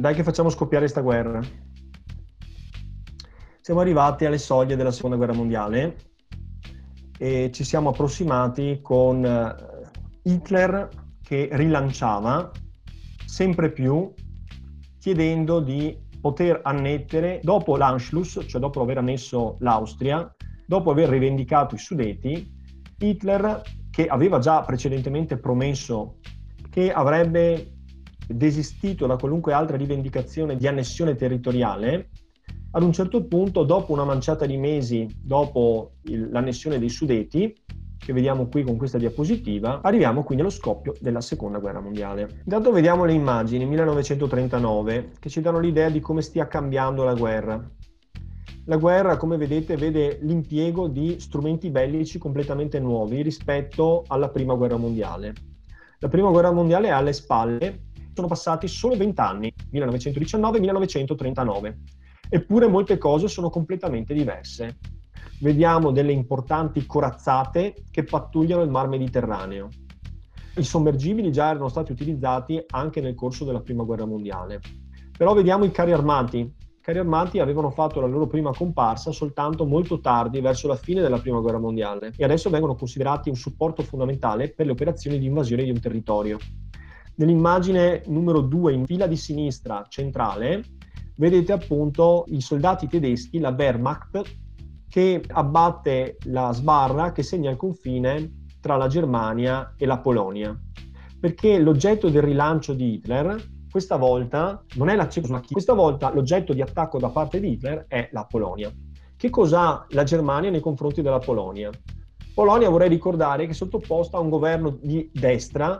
Dai che facciamo scoppiare questa guerra. Siamo arrivati alle soglie della Seconda Guerra Mondiale e ci siamo approssimati con Hitler che rilanciava sempre più chiedendo di poter annettere, dopo l'Anschluss, cioè dopo aver annesso l'Austria, dopo aver rivendicato i Sudeti, Hitler, che aveva già precedentemente promesso che avrebbe desistito da qualunque altra rivendicazione di annessione territoriale, ad un certo punto, dopo una manciata di mesi dopo l'annessione dei Sudeti, che vediamo qui con questa diapositiva, arriviamo quindi allo scoppio della Seconda Guerra Mondiale. Intanto vediamo le immagini, 1939, che ci danno l'idea di come stia cambiando la guerra. La guerra, come vedete, vede l'impiego di strumenti bellici completamente nuovi rispetto alla Prima Guerra Mondiale. La Prima Guerra Mondiale è alle spalle, sono passati solo 20 anni, 1919-1939, eppure molte cose sono completamente diverse. Vediamo delle importanti corazzate che pattugliano il Mar Mediterraneo. I sommergibili già erano stati utilizzati anche nel corso della Prima Guerra Mondiale. Però vediamo i carri armati. I carri armati avevano fatto la loro prima comparsa soltanto molto tardi, verso la fine della Prima Guerra Mondiale, e adesso vengono considerati un supporto fondamentale per le operazioni di invasione di un territorio. Nell'immagine numero 2, in fila di sinistra centrale, vedete appunto i soldati tedeschi, la Wehrmacht, che abbatte la sbarra che segna il confine tra la Germania e la Polonia. Perché l'oggetto del rilancio di Hitler, questa volta, non è la Cecoslovacchia, questa volta l'oggetto di attacco da parte di Hitler è la Polonia. Che cos'ha la Germania nei confronti della Polonia? Polonia, vorrei ricordare, che è sottoposta a un governo di destra,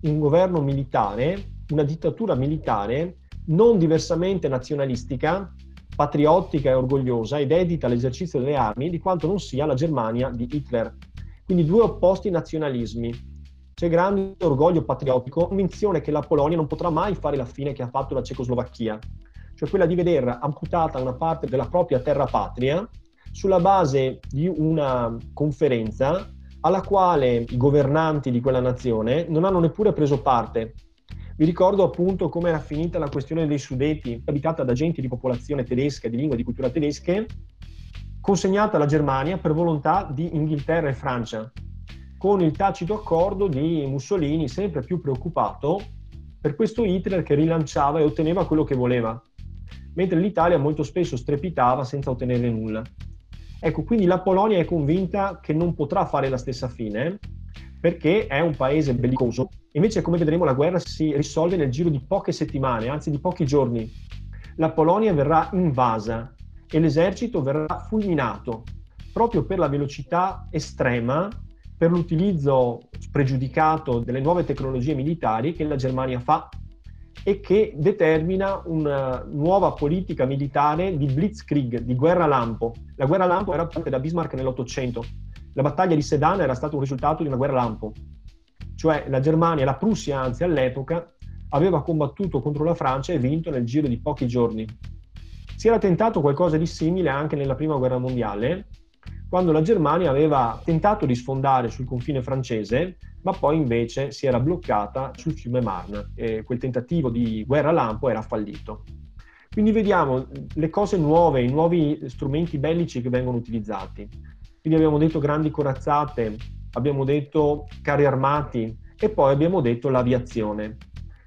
un governo militare, una dittatura militare non diversamente nazionalistica, patriottica e orgogliosa, ed è dedita all'esercizio delle armi di quanto non sia la Germania di Hitler. Quindi due opposti nazionalismi. C'è grande orgoglio patriottico, convinzione che la Polonia non potrà mai fare la fine che ha fatto la Cecoslovacchia, cioè quella di veder amputata una parte della propria terra patria sulla base di una conferenza alla quale i governanti di quella nazione non hanno neppure preso parte. Vi ricordo appunto come era finita la questione dei Sudeti, abitata da gente di popolazione tedesca, di lingua e di cultura tedesche, consegnata alla Germania per volontà di Inghilterra e Francia, con il tacito accordo di Mussolini, sempre più preoccupato per questo Hitler che rilanciava e otteneva quello che voleva, mentre l'Italia molto spesso strepitava senza ottenere nulla. Ecco, quindi la Polonia è convinta che non potrà fare la stessa fine, perché è un paese bellicoso. Invece, come vedremo, la guerra si risolve nel giro di poche settimane, anzi di pochi giorni. La Polonia verrà invasa e l'esercito verrà fulminato, proprio per la velocità estrema, per l'utilizzo spregiudicato delle nuove tecnologie militari che la Germania fa e che determina una nuova politica militare di blitzkrieg, di guerra lampo. La guerra lampo era parte da Bismarck nell'800. La battaglia di Sedan era stato un risultato di una guerra lampo, cioè la Germania, la Prussia anzi all'epoca, aveva combattuto contro la Francia e vinto nel giro di pochi giorni. Si era tentato qualcosa di simile anche nella Prima Guerra Mondiale, quando la Germania aveva tentato di sfondare sul confine francese, ma poi invece si era bloccata sul fiume Marne e quel tentativo di guerra lampo era fallito. Quindi vediamo le cose nuove, i nuovi strumenti bellici che vengono utilizzati. Quindi abbiamo detto grandi corazzate, abbiamo detto carri armati e poi abbiamo detto l'aviazione.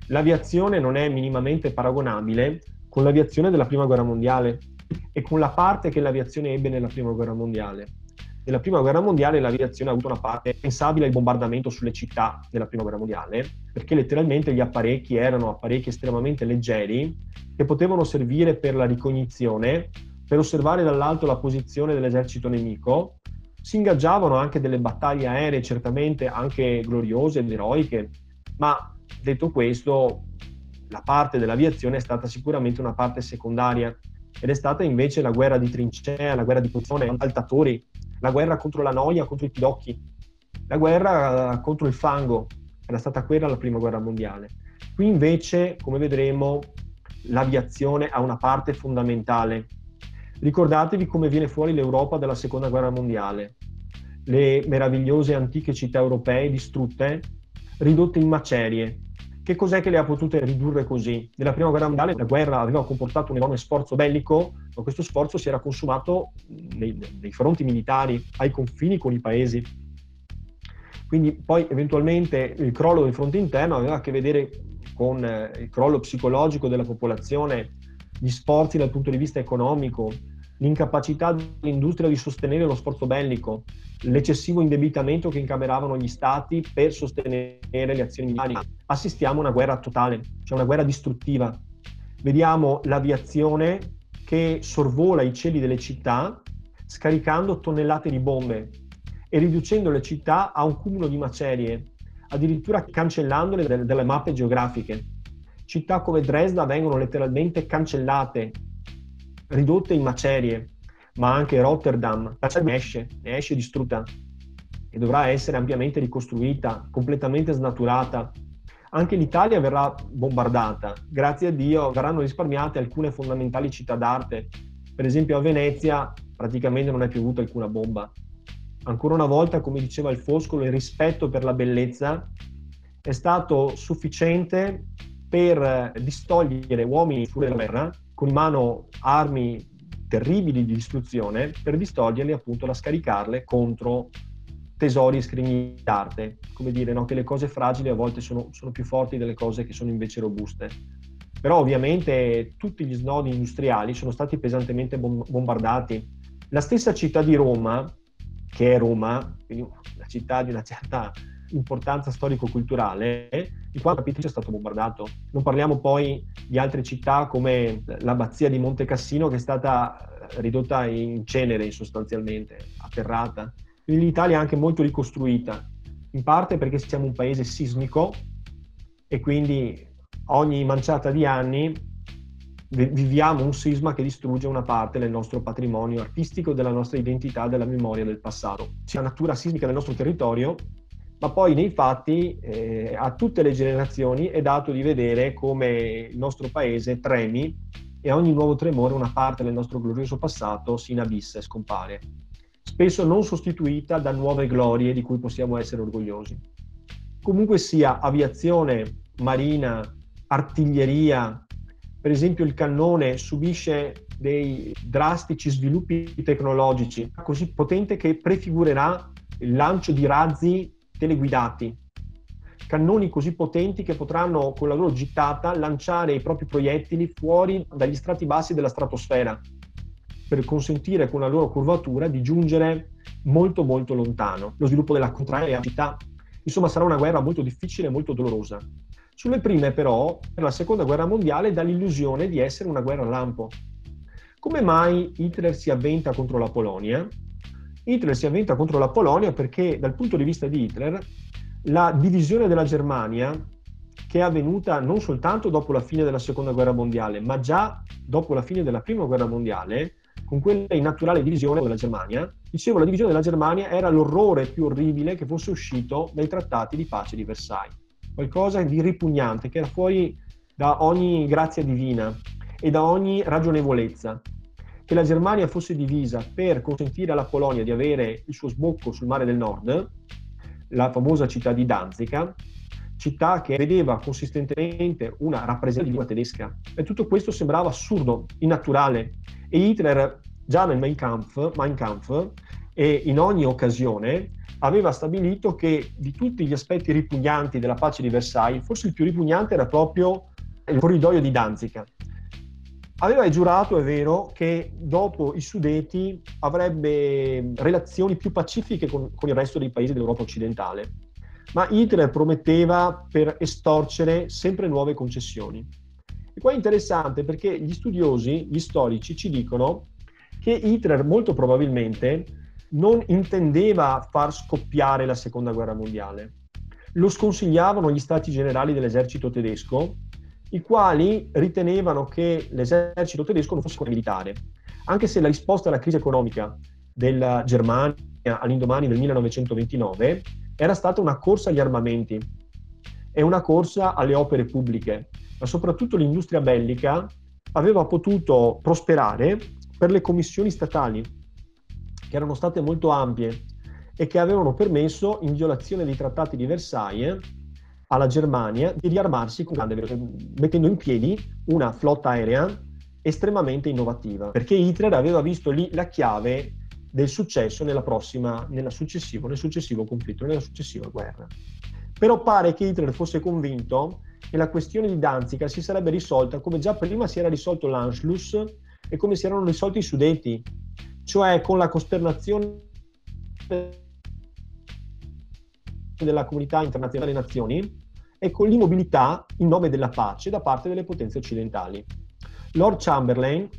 L'aviazione non è minimamente paragonabile con l'aviazione della Prima Guerra Mondiale e con la parte che l'aviazione ebbe nella Prima Guerra Mondiale. Nella Prima Guerra Mondiale l'aviazione ha avuto una parte pensabile al bombardamento sulle città della Prima Guerra Mondiale, perché letteralmente gli apparecchi erano apparecchi estremamente leggeri che potevano servire per la ricognizione, per osservare dall'alto la posizione dell'esercito nemico. Si ingaggiavano anche delle battaglie aeree, certamente anche gloriose ed eroiche, ma detto questo, la parte dell'aviazione è stata sicuramente una parte secondaria ed è stata invece la guerra di trincea, la guerra di posizione, saltatori, la guerra contro la noia, contro i pidocchi, la guerra contro il fango, era stata quella la Prima Guerra Mondiale. Qui invece, come vedremo, l'aviazione ha una parte fondamentale. Ricordatevi come viene fuori l'Europa dalla Seconda Guerra Mondiale. Le meravigliose antiche città europee distrutte, ridotte in macerie, Che cos'è che le ha potute ridurre così? Nella Prima Guerra Mondiale la guerra aveva comportato un enorme sforzo bellico, ma questo sforzo si era consumato nei fronti militari, ai confini con i paesi. Quindi poi eventualmente il crollo del fronte interno aveva a che vedere con il crollo psicologico della popolazione, gli sforzi dal punto di vista economico, l'incapacità dell'industria di sostenere lo sforzo bellico, l'eccessivo indebitamento che incameravano gli stati per sostenere le azioni militari. Assistiamo a una guerra totale, cioè una guerra distruttiva. Vediamo l'aviazione che sorvola i cieli delle città scaricando tonnellate di bombe e riducendo le città a un cumulo di macerie, addirittura cancellandole dalle mappe geografiche. Città come Dresda vengono letteralmente cancellate, ridotte in macerie, ma anche Rotterdam, ne esce distrutta e dovrà essere ampiamente ricostruita, completamente snaturata. Anche l'Italia verrà bombardata, grazie a Dio verranno risparmiate alcune fondamentali città d'arte. Per esempio a Venezia praticamente non è piovuta alcuna bomba. Ancora una volta, come diceva il Foscolo, il rispetto per la bellezza è stato sufficiente per distogliere uomini fuori dalla guerra, con in mano armi terribili di distruzione, per distoglierli appunto da scaricarle contro tesori e scrigni d'arte. Come dire, no? Che le cose fragili a volte sono più forti delle cose che sono invece robuste. Però ovviamente tutti gli snodi industriali sono stati pesantemente bombardati. La stessa città di Roma, che è Roma, quindi una città di una certa importanza storico-culturale, il quadro capitolino è stato bombardato. Non parliamo poi di altre città come l'abbazia di Monte Cassino, che è stata ridotta in cenere sostanzialmente, atterrata. Quindi l'Italia è anche molto ricostruita, in parte perché siamo un paese sismico e quindi ogni manciata di anni viviamo un sisma che distrugge una parte del nostro patrimonio artistico, della nostra identità, della memoria del passato. C'è la natura sismica del nostro territorio, ma poi nei fatti a tutte le generazioni è dato di vedere come il nostro paese tremi e a ogni nuovo tremore una parte del nostro glorioso passato si inabissa e scompare, spesso non sostituita da nuove glorie di cui possiamo essere orgogliosi. Comunque sia, aviazione, marina, artiglieria, per esempio il cannone subisce dei drastici sviluppi tecnologici, così potente che prefigurerà il lancio di razzi teleguidati, cannoni così potenti che potranno con la loro gittata lanciare i propri proiettili fuori dagli strati bassi della stratosfera per consentire con la loro curvatura di giungere molto molto lontano. Lo sviluppo della contrarietà, insomma, sarà una guerra molto difficile e molto dolorosa. Sulle prime però, per la Seconda Guerra Mondiale dà l'illusione di essere una guerra lampo. Come mai Hitler si avventa contro la Polonia? Hitler si avventa contro la Polonia perché dal punto di vista di Hitler la divisione della Germania, che è avvenuta non soltanto dopo la fine della Seconda Guerra Mondiale ma già dopo la fine della Prima Guerra Mondiale, con quella innaturale divisione della Germania, dicevo, la divisione della Germania era l'orrore più orribile che fosse uscito dai trattati di pace di Versailles, qualcosa di ripugnante che era fuori da ogni grazia divina e da ogni ragionevolezza. Che la Germania fosse divisa per consentire alla Polonia di avere il suo sbocco sul mare del Nord, la famosa città di Danzica, città che vedeva consistentemente una rappresentativa tedesca. E tutto questo sembrava assurdo, innaturale. E Hitler, già nel Mein Kampf, e in ogni occasione, aveva stabilito che di tutti gli aspetti ripugnanti della pace di Versailles, forse il più ripugnante era proprio il corridoio di Danzica. Aveva giurato, è vero, che dopo i Sudeti avrebbe relazioni più pacifiche con il resto dei paesi dell'Europa occidentale, ma Hitler prometteva per estorcere sempre nuove concessioni. E qua è interessante perché gli studiosi, gli storici, ci dicono che Hitler molto probabilmente non intendeva far scoppiare la Seconda Guerra Mondiale. Lo sconsigliavano gli stati generali dell'esercito tedesco, i quali ritenevano che l'esercito tedesco non fosse ancora militare. Anche se la risposta alla crisi economica della Germania all'indomani del 1929 era stata una corsa agli armamenti e una corsa alle opere pubbliche, ma soprattutto l'industria bellica aveva potuto prosperare per le commissioni statali, che erano state molto ampie e che avevano permesso, in violazione dei trattati di Versailles, alla Germania di riarmarsi con grande mettendo in piedi una flotta aerea estremamente innovativa, perché Hitler aveva visto lì la chiave del successo nel successivo conflitto, nella successiva guerra. Però pare che Hitler fosse convinto che la questione di Danzica si sarebbe risolta come già prima si era risolto l'Anschluss e come si erano risolti i Sudeti, cioè con la costernazione della comunità internazionale delle nazioni e con l'immobilità in nome della pace da parte delle potenze occidentali. Lord Chamberlain,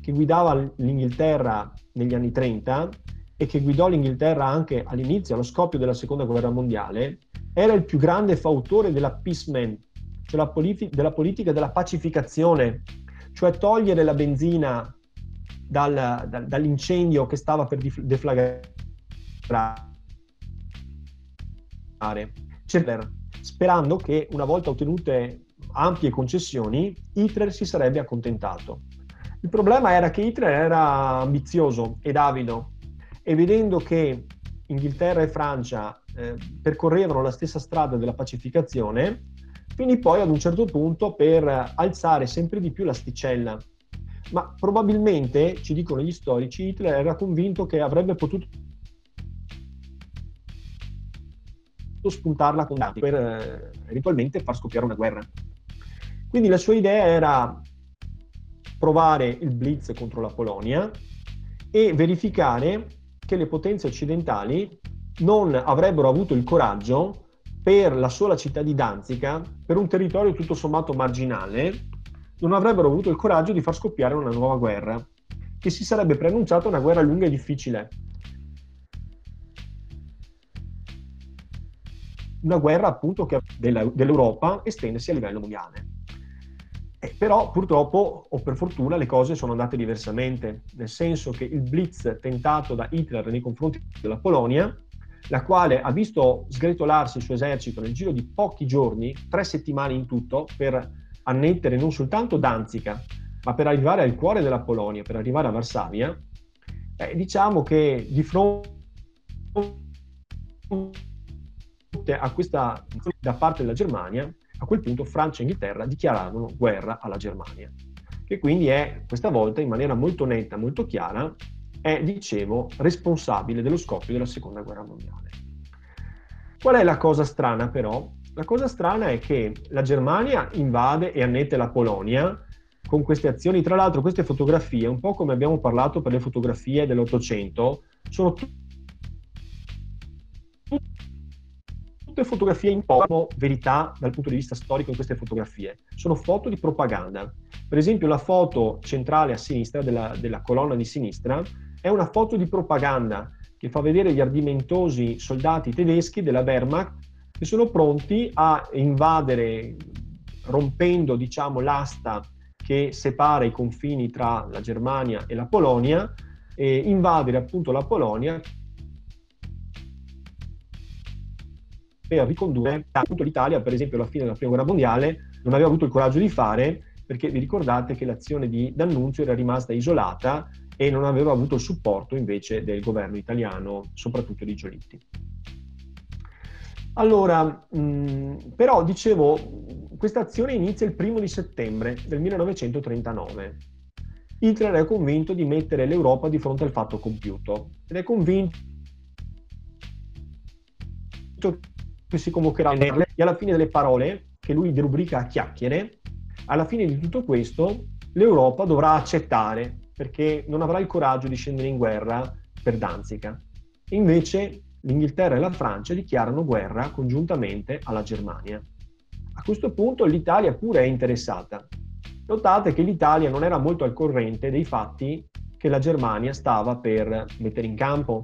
che guidava l'Inghilterra negli anni 30 e che guidò l'Inghilterra anche all'inizio, allo scoppio della Seconda Guerra Mondiale, era il più grande fautore dell'appeasement, cioè della politica della pacificazione, cioè togliere la benzina dall'incendio che stava per deflagrare, sperando che una volta ottenute ampie concessioni Hitler si sarebbe accontentato. Il problema era che Hitler era ambizioso ed avido, e vedendo che Inghilterra e Francia percorrevano la stessa strada della pacificazione, finì poi ad un certo punto per alzare sempre di più l'asticella. Ma probabilmente, ci dicono gli storici, Hitler era convinto che avrebbe potuto spuntarla con dati per eventualmente far scoppiare una guerra. Quindi la sua idea era provare il blitz contro la Polonia e verificare che le potenze occidentali non avrebbero avuto il coraggio, per la sola città di Danzica, per un territorio tutto sommato marginale, non avrebbero avuto il coraggio di far scoppiare una nuova guerra, che si sarebbe preannunciata una guerra lunga e difficile. Una guerra appunto che dell'Europa estendesi a livello mondiale. Però purtroppo, o per fortuna, le cose sono andate diversamente, nel senso che il blitz tentato da Hitler nei confronti della Polonia, la quale ha visto sgretolarsi il suo esercito nel giro di pochi giorni, 3 settimane in tutto, per annettere non soltanto Danzica, ma per arrivare al cuore della Polonia, per arrivare a Varsavia, diciamo che di fronte a questa da parte della Germania, a quel punto Francia e Inghilterra dichiararono guerra alla Germania, che quindi è questa volta in maniera molto netta, molto chiara, è, dicevo, responsabile dello scoppio della Seconda Guerra Mondiale. Qual è la cosa strana però? La cosa strana è che la Germania invade e annette la Polonia con queste azioni, tra l'altro queste fotografie, un po' come abbiamo parlato per le fotografie dell'Ottocento, sono tutte fotografie in poco verità dal punto di vista storico in queste fotografie, sono foto di propaganda. Per esempio la foto centrale a sinistra, della colonna di sinistra, è una foto di propaganda che fa vedere gli ardimentosi soldati tedeschi della Wehrmacht che sono pronti a invadere, rompendo, diciamo, l'asta che separa i confini tra la Germania e la Polonia, e invadere appunto la Polonia per ricondurre appunto l'Italia, per esempio alla fine della Prima Guerra Mondiale, non aveva avuto il coraggio di fare, perché vi ricordate che l'azione di D'Annunzio era rimasta isolata e non aveva avuto il supporto invece del governo italiano, soprattutto di Giolitti. Allora, però dicevo, questa azione inizia il 1° settembre 1939. Hitler è convinto di mettere l'Europa di fronte al fatto compiuto ed è convinto che si convocherà e alla fine delle parole che lui derubrica a chiacchiere, alla fine di tutto questo l'Europa dovrà accettare, perché non avrà il coraggio di scendere in guerra per Danzica. E invece l'Inghilterra e la Francia dichiarano guerra congiuntamente alla Germania. A questo punto l'Italia pure è interessata. Notate che l'Italia non era molto al corrente dei fatti che la Germania stava per mettere in campo.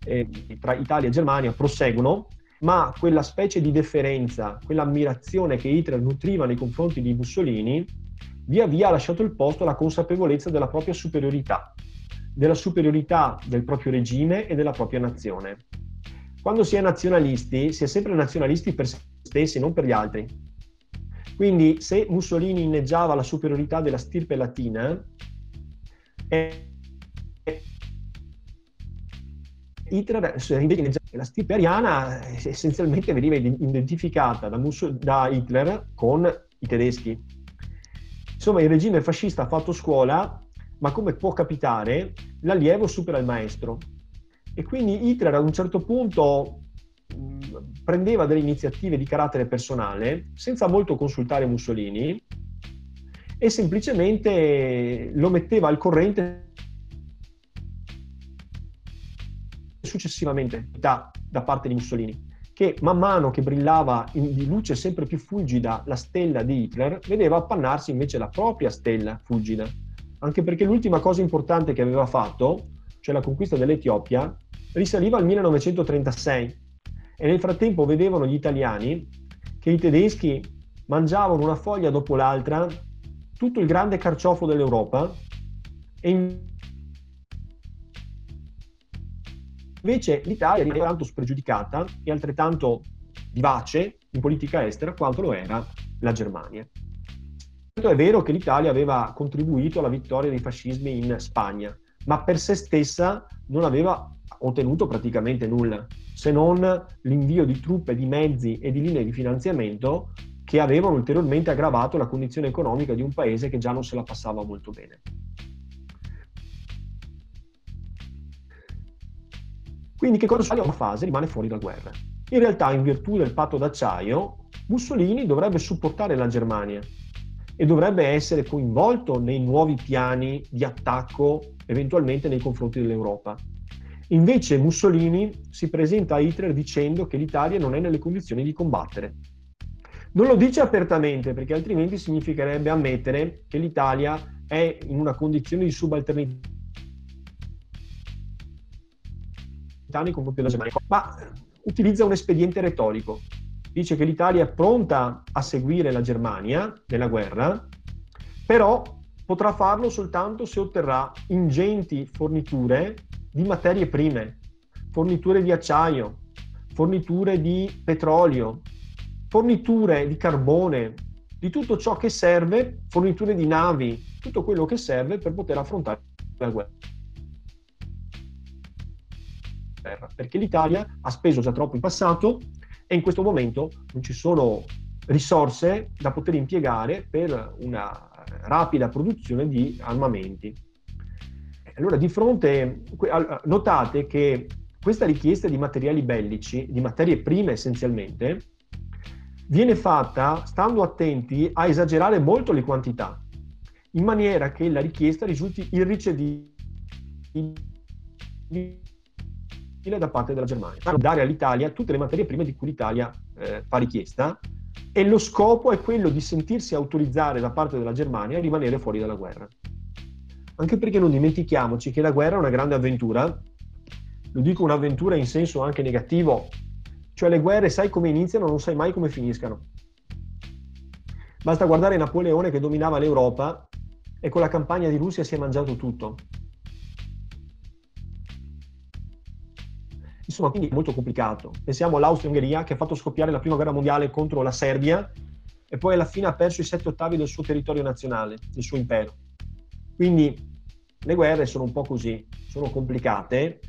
Tra Italia e Germania proseguono, ma quella specie di deferenza, quell'ammirazione che Hitler nutriva nei confronti di Mussolini, via via ha lasciato il posto alla consapevolezza della propria superiorità, del proprio regime e della propria nazione. Quando si è nazionalisti, si è sempre nazionalisti per se stessi, non per gli altri. Quindi se Mussolini inneggiava la superiorità della stirpe latina, Hitler, invece che la schipperiana, essenzialmente veniva identificata da Hitler con i tedeschi. Insomma, il regime fascista ha fatto scuola, ma come può capitare, l'allievo supera il maestro. E quindi Hitler ad un certo punto prendeva delle iniziative di carattere personale, senza molto consultare Mussolini, e semplicemente lo metteva al corrente successivamente da parte di Mussolini, che man mano che brillava di luce sempre più fulgida la stella di Hitler, vedeva appannarsi invece la propria stella fulgida, anche perché l'ultima cosa importante che aveva fatto, cioè la conquista dell'Etiopia, risaliva al 1936, e nel frattempo vedevano gli italiani che i tedeschi mangiavano una foglia dopo l'altra tutto il grande carciofo dell'Europa, e invece l'Italia era tanto spregiudicata e altrettanto vivace in politica estera quanto lo era la Germania. È vero che l'Italia aveva contribuito alla vittoria dei fascismi in Spagna, ma per se stessa non aveva ottenuto praticamente nulla, se non l'invio di truppe, di mezzi e di linee di finanziamento che avevano ulteriormente aggravato la condizione economica di un paese che già non se la passava molto bene. Quindi che cosa succede? Una fase rimane fuori da guerra. In realtà, in virtù del patto d'acciaio, Mussolini dovrebbe supportare la Germania e dovrebbe essere coinvolto nei nuovi piani di attacco eventualmente nei confronti dell'Europa. Invece Mussolini si presenta a Hitler dicendo che l'Italia non è nelle condizioni di combattere. Non lo dice apertamente, perché altrimenti significherebbe ammettere che l'Italia è in una condizione di subalternità nei confronti della Germania, ma utilizza un espediente retorico. Dice che l'Italia è pronta a seguire la Germania nella guerra, però potrà farlo soltanto se otterrà ingenti forniture di materie prime, forniture di acciaio, forniture di petrolio, forniture di carbone, di tutto ciò che serve, forniture di navi, tutto quello che serve per poter affrontare la guerra. Perché l'Italia ha speso già troppo in passato e in questo momento non ci sono risorse da poter impiegare per una rapida produzione di armamenti. Allora, di fronte, notate che questa richiesta di materiali bellici, di materie prime essenzialmente, viene fatta stando attenti a esagerare molto le quantità, in maniera che la richiesta risulti irricevibile da parte della Germania. Dare all'Italia tutte le materie prime di cui l'Italia fa richiesta, e lo scopo è quello di sentirsi autorizzare da parte della Germania a rimanere fuori dalla guerra. Anche perché non dimentichiamoci che la guerra è una grande avventura, lo dico un'avventura in senso anche negativo, cioè le guerre sai come iniziano, non sai mai come finiscano. Basta guardare Napoleone che dominava l'Europa e con la campagna di Russia si è mangiato tutto. Insomma, quindi è molto complicato. Pensiamo all'Austria-Ungheria che ha fatto scoppiare la Prima Guerra Mondiale contro la Serbia e poi alla fine ha perso i 7/8 del suo territorio nazionale, del suo impero. Quindi le guerre sono un po' così, sono complicate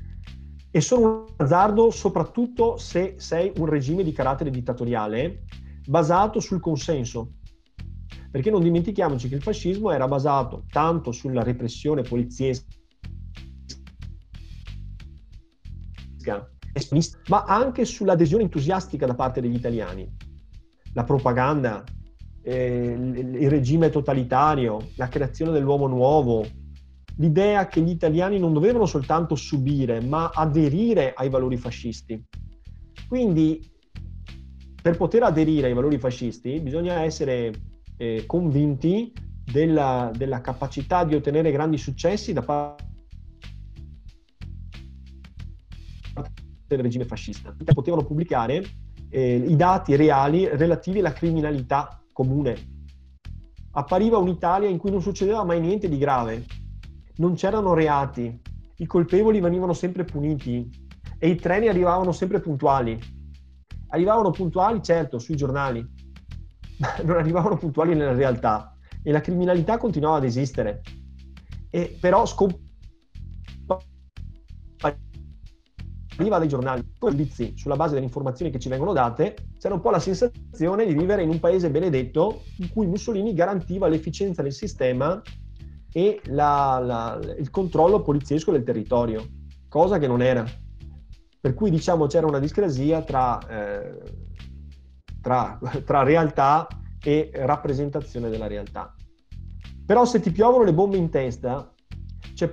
e sono un azzardo soprattutto se sei un regime di carattere dittatoriale basato sul consenso. Perché non dimentichiamoci che il fascismo era basato tanto sulla repressione poliziesca, ma anche sull'adesione entusiastica da parte degli italiani, la propaganda, il regime totalitario, la creazione dell'uomo nuovo, l'idea che gli italiani non dovevano soltanto subire ma aderire ai valori fascisti. Quindi per poter aderire ai valori fascisti bisogna essere convinti della capacità di ottenere grandi successi da parte del regime fascista. Potevano pubblicare i dati reali relativi alla criminalità comune. Appariva un'Italia in cui non succedeva mai niente di grave, non c'erano reati, i colpevoli venivano sempre puniti e i treni arrivavano sempre puntuali. Arrivavano puntuali, certo, sui giornali, ma non arrivavano puntuali nella realtà e la criminalità continuava ad esistere. E però arriva dai giornali, servizi sulla base delle informazioni che ci vengono date, c'era un po' la sensazione di vivere in un paese benedetto in cui Mussolini garantiva l'efficienza del sistema e il controllo poliziesco del territorio, cosa che non era. Per cui, diciamo, c'era una discrasia tra realtà e rappresentazione della realtà. Però se ti piovono le bombe in testa, c'è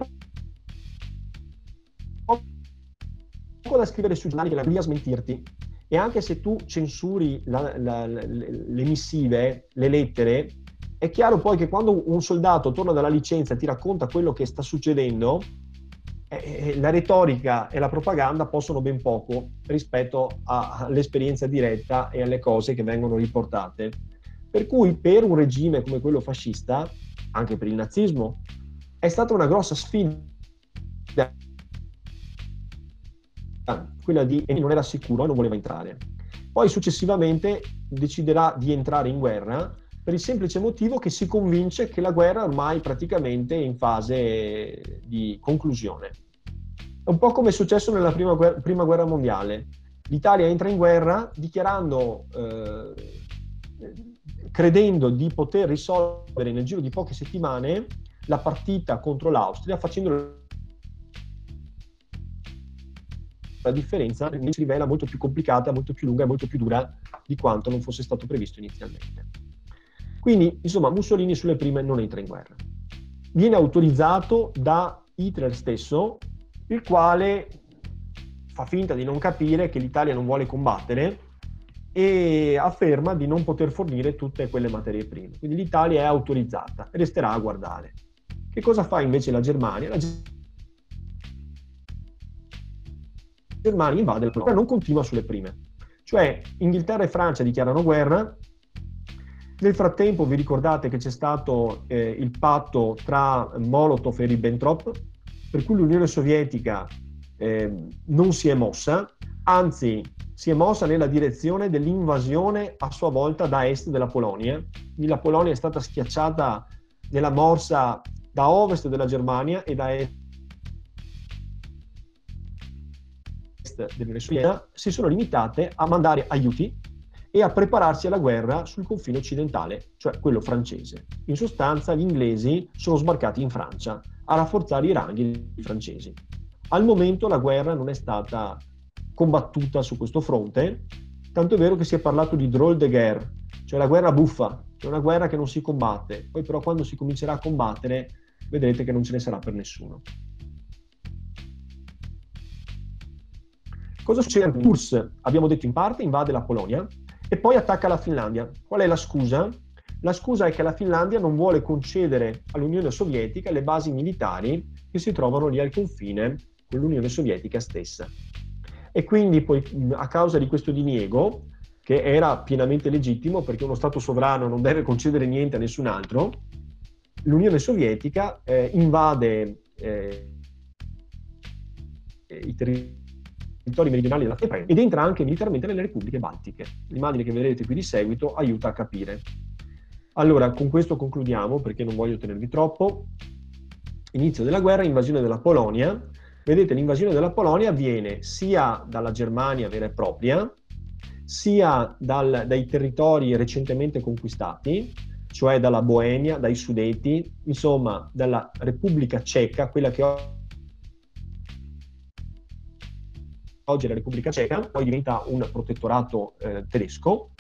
poco da scrivere sui giornali che la via a smentirti. E anche se tu censuri le missive, le lettere, è chiaro poi che quando un soldato torna dalla licenza e ti racconta quello che sta succedendo, la retorica e la propaganda possono ben poco rispetto all'esperienza diretta e alle cose che vengono riportate. Per cui per un regime come quello fascista, anche per il nazismo, è stata una grossa sfida quella di non era sicuro e non voleva entrare. Poi successivamente deciderà di entrare in guerra per il semplice motivo che si convince che la guerra ormai praticamente è in fase di conclusione. È un po' come è successo nella Prima Guerra Mondiale. L'Italia entra in guerra dichiarando, credendo di poter risolvere nel giro di poche settimane la partita contro l'Austria, facendo la differenza, si rivela molto più complicata, molto più lunga e molto più dura di quanto non fosse stato previsto inizialmente. Quindi, insomma, Mussolini sulle prime non entra in guerra. Viene autorizzato da Hitler stesso, il quale fa finta di non capire che l'Italia non vuole combattere e afferma di non poter fornire tutte quelle materie prime. Quindi l'Italia è autorizzata e resterà a guardare. Che cosa fa invece la Germania? La Germania invade la Polonia, non continua sulle prime. Cioè, Inghilterra e Francia dichiarano guerra. Nel frattempo vi ricordate che c'è stato il patto tra Molotov e Ribbentrop, per cui l'Unione Sovietica non si è mossa, anzi si è mossa nella direzione dell'invasione a sua volta da est della Polonia. Quindi la Polonia è stata schiacciata nella morsa da ovest della Germania e da est dell'Unione Sovietica, si sono limitate a mandare aiuti e a prepararsi alla guerra sul confine occidentale, cioè quello francese. In sostanza gli inglesi sono sbarcati in Francia a rafforzare i ranghi dei francesi. Al momento la guerra non è stata combattuta su questo fronte, tanto è vero che si è parlato di drôle de guerre, cioè la guerra buffa, è una guerra che non si combatte, poi però quando si comincerà a combattere vedrete che non ce ne sarà per nessuno. Cosa succede? Purs, abbiamo detto in parte, invade la Polonia, e poi attacca la Finlandia. Qual è la scusa? La scusa è che la Finlandia non vuole concedere all'Unione Sovietica le basi militari che si trovano lì al confine con l'Unione Sovietica stessa. E quindi poi, a causa di questo diniego, che era pienamente legittimo perché uno Stato sovrano non deve concedere niente a nessun altro, l'Unione Sovietica invade i territori meridionali della Polonia ed entra anche militarmente nelle repubbliche baltiche. L'immagine che vedrete qui di seguito aiuta a capire. Allora, con questo concludiamo perché non voglio tenervi troppo. Inizio della guerra, invasione della Polonia. Vedete, l'invasione della Polonia avviene sia dalla Germania vera e propria, sia dai territori recentemente conquistati, cioè dalla Boemia, dai Sudeti, insomma dalla Repubblica Ceca, quella che oggi è la Repubblica Ceca, poi diventa un protettorato tedesco.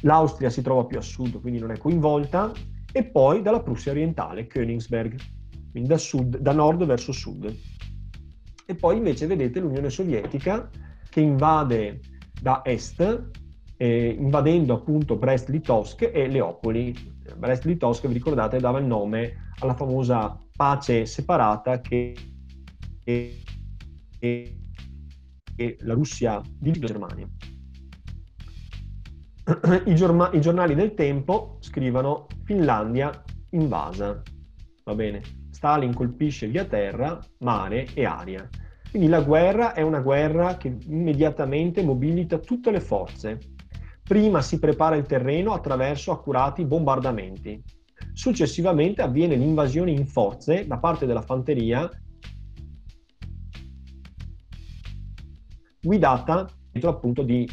L'Austria si trova più a sud, quindi non è coinvolta, e poi dalla Prussia orientale, Königsberg, quindi da nord verso sud. E poi invece vedete l'Unione Sovietica che invade da est, invadendo appunto Brest-Litovsk e Leopoli. Brest-Litovsk, vi ricordate, dava il nome alla famosa pace separata che la Russia divise la Germania. I giornali del tempo scrivono Finlandia invasa, va bene, Stalin colpisce via terra, mare e aria. Quindi la guerra è una guerra che immediatamente mobilita tutte le forze. Prima si prepara il terreno attraverso accurati bombardamenti. Successivamente avviene l'invasione in forze da parte della fanteria guidata appunto di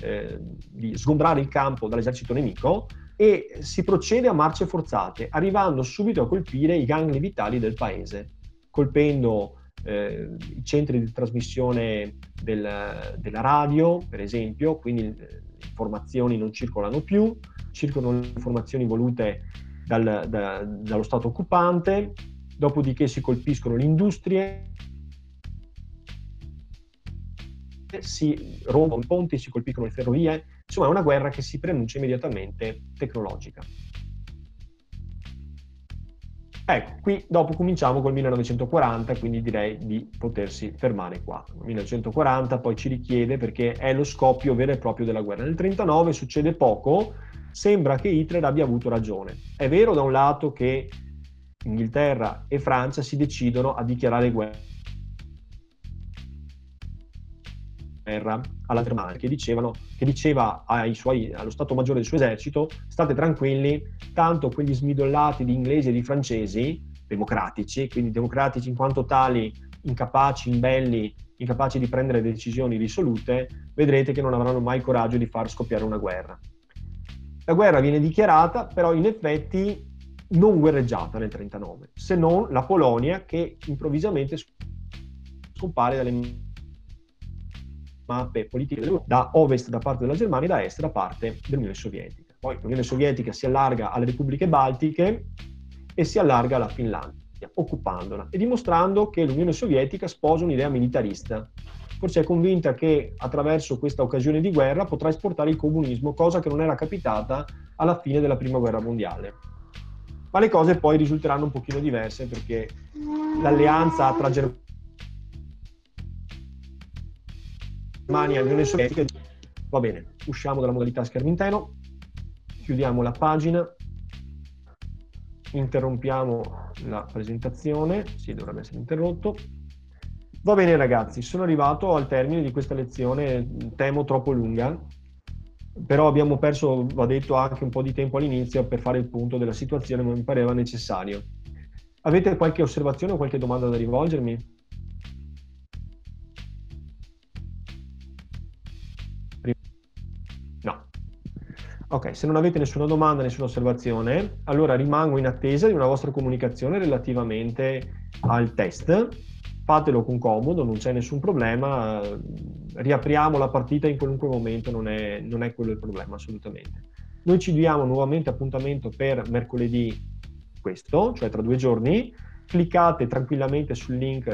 sgombrare il campo dall'esercito nemico, e si procede a marce forzate, arrivando subito a colpire i gangli vitali del paese, colpendo i centri di trasmissione della radio, per esempio, quindi le informazioni non circolano più, circolano le informazioni volute dallo Stato occupante, dopodiché si colpiscono le industrie, si rompono i ponti, si colpiscono le ferrovie, insomma è una guerra che si preannuncia immediatamente tecnologica. Ecco, qui dopo cominciamo col 1940, quindi direi di potersi fermare qua. 1940 poi ci richiede, perché è lo scoppio vero e proprio della guerra. Nel 1939 succede poco, sembra che Hitler abbia avuto ragione. È vero da un lato che Inghilterra e Francia si decidono a dichiarare guerra alla Germania, che diceva allo Stato Maggiore del suo esercito: state tranquilli, tanto quegli smidollati di inglesi e di francesi, democratici, quindi democratici in quanto tali, incapaci, imbelli, incapaci di prendere decisioni risolute, vedrete che non avranno mai coraggio di far scoppiare una guerra. La guerra viene dichiarata, però in effetti non guerreggiata nel 1939, se non la Polonia, che improvvisamente scompare dalle mappe politiche, da ovest da parte della Germania e da est da parte dell'Unione Sovietica. Poi l'Unione Sovietica si allarga alle Repubbliche Baltiche e si allarga alla Finlandia, occupandola e dimostrando che l'Unione Sovietica sposa un'idea militarista. Forse è convinta che attraverso questa occasione di guerra potrà esportare il comunismo, cosa che non era capitata alla fine della Prima Guerra Mondiale. Ma le cose poi risulteranno un pochino diverse, perché l'alleanza tra Germania e Unione Sovietica. Va bene, usciamo dalla modalità schermo intero, chiudiamo la pagina, interrompiamo la presentazione, sì, dovrebbe essere interrotto. Va bene ragazzi, sono arrivato al termine di questa lezione, temo troppo lunga, però abbiamo perso, va detto, anche un po' di tempo all'inizio per fare il punto della situazione, ma mi pareva necessario. Avete qualche osservazione o qualche domanda da rivolgermi? Ok, se non avete nessuna domanda, nessuna osservazione, allora rimango in attesa di una vostra comunicazione relativamente al test. Fatelo con comodo, non c'è nessun problema, riapriamo la partita in qualunque momento, non è quello il problema assolutamente. Noi ci diamo nuovamente appuntamento per mercoledì questo, cioè tra 2 giorni. Cliccate tranquillamente sul link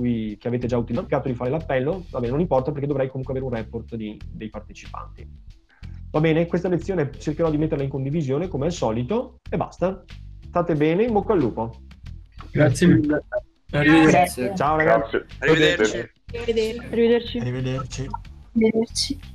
che avete già utilizzato di fare l'appello, va bene, non importa, perché dovrei comunque avere un report dei partecipanti. Va bene, questa lezione cercherò di metterla in condivisione come al solito e basta. State bene, in bocca al lupo. Grazie mille. Arrivederci. Ciao ragazzi. Arrivederci. Arrivederci. Arrivederci. Arrivederci.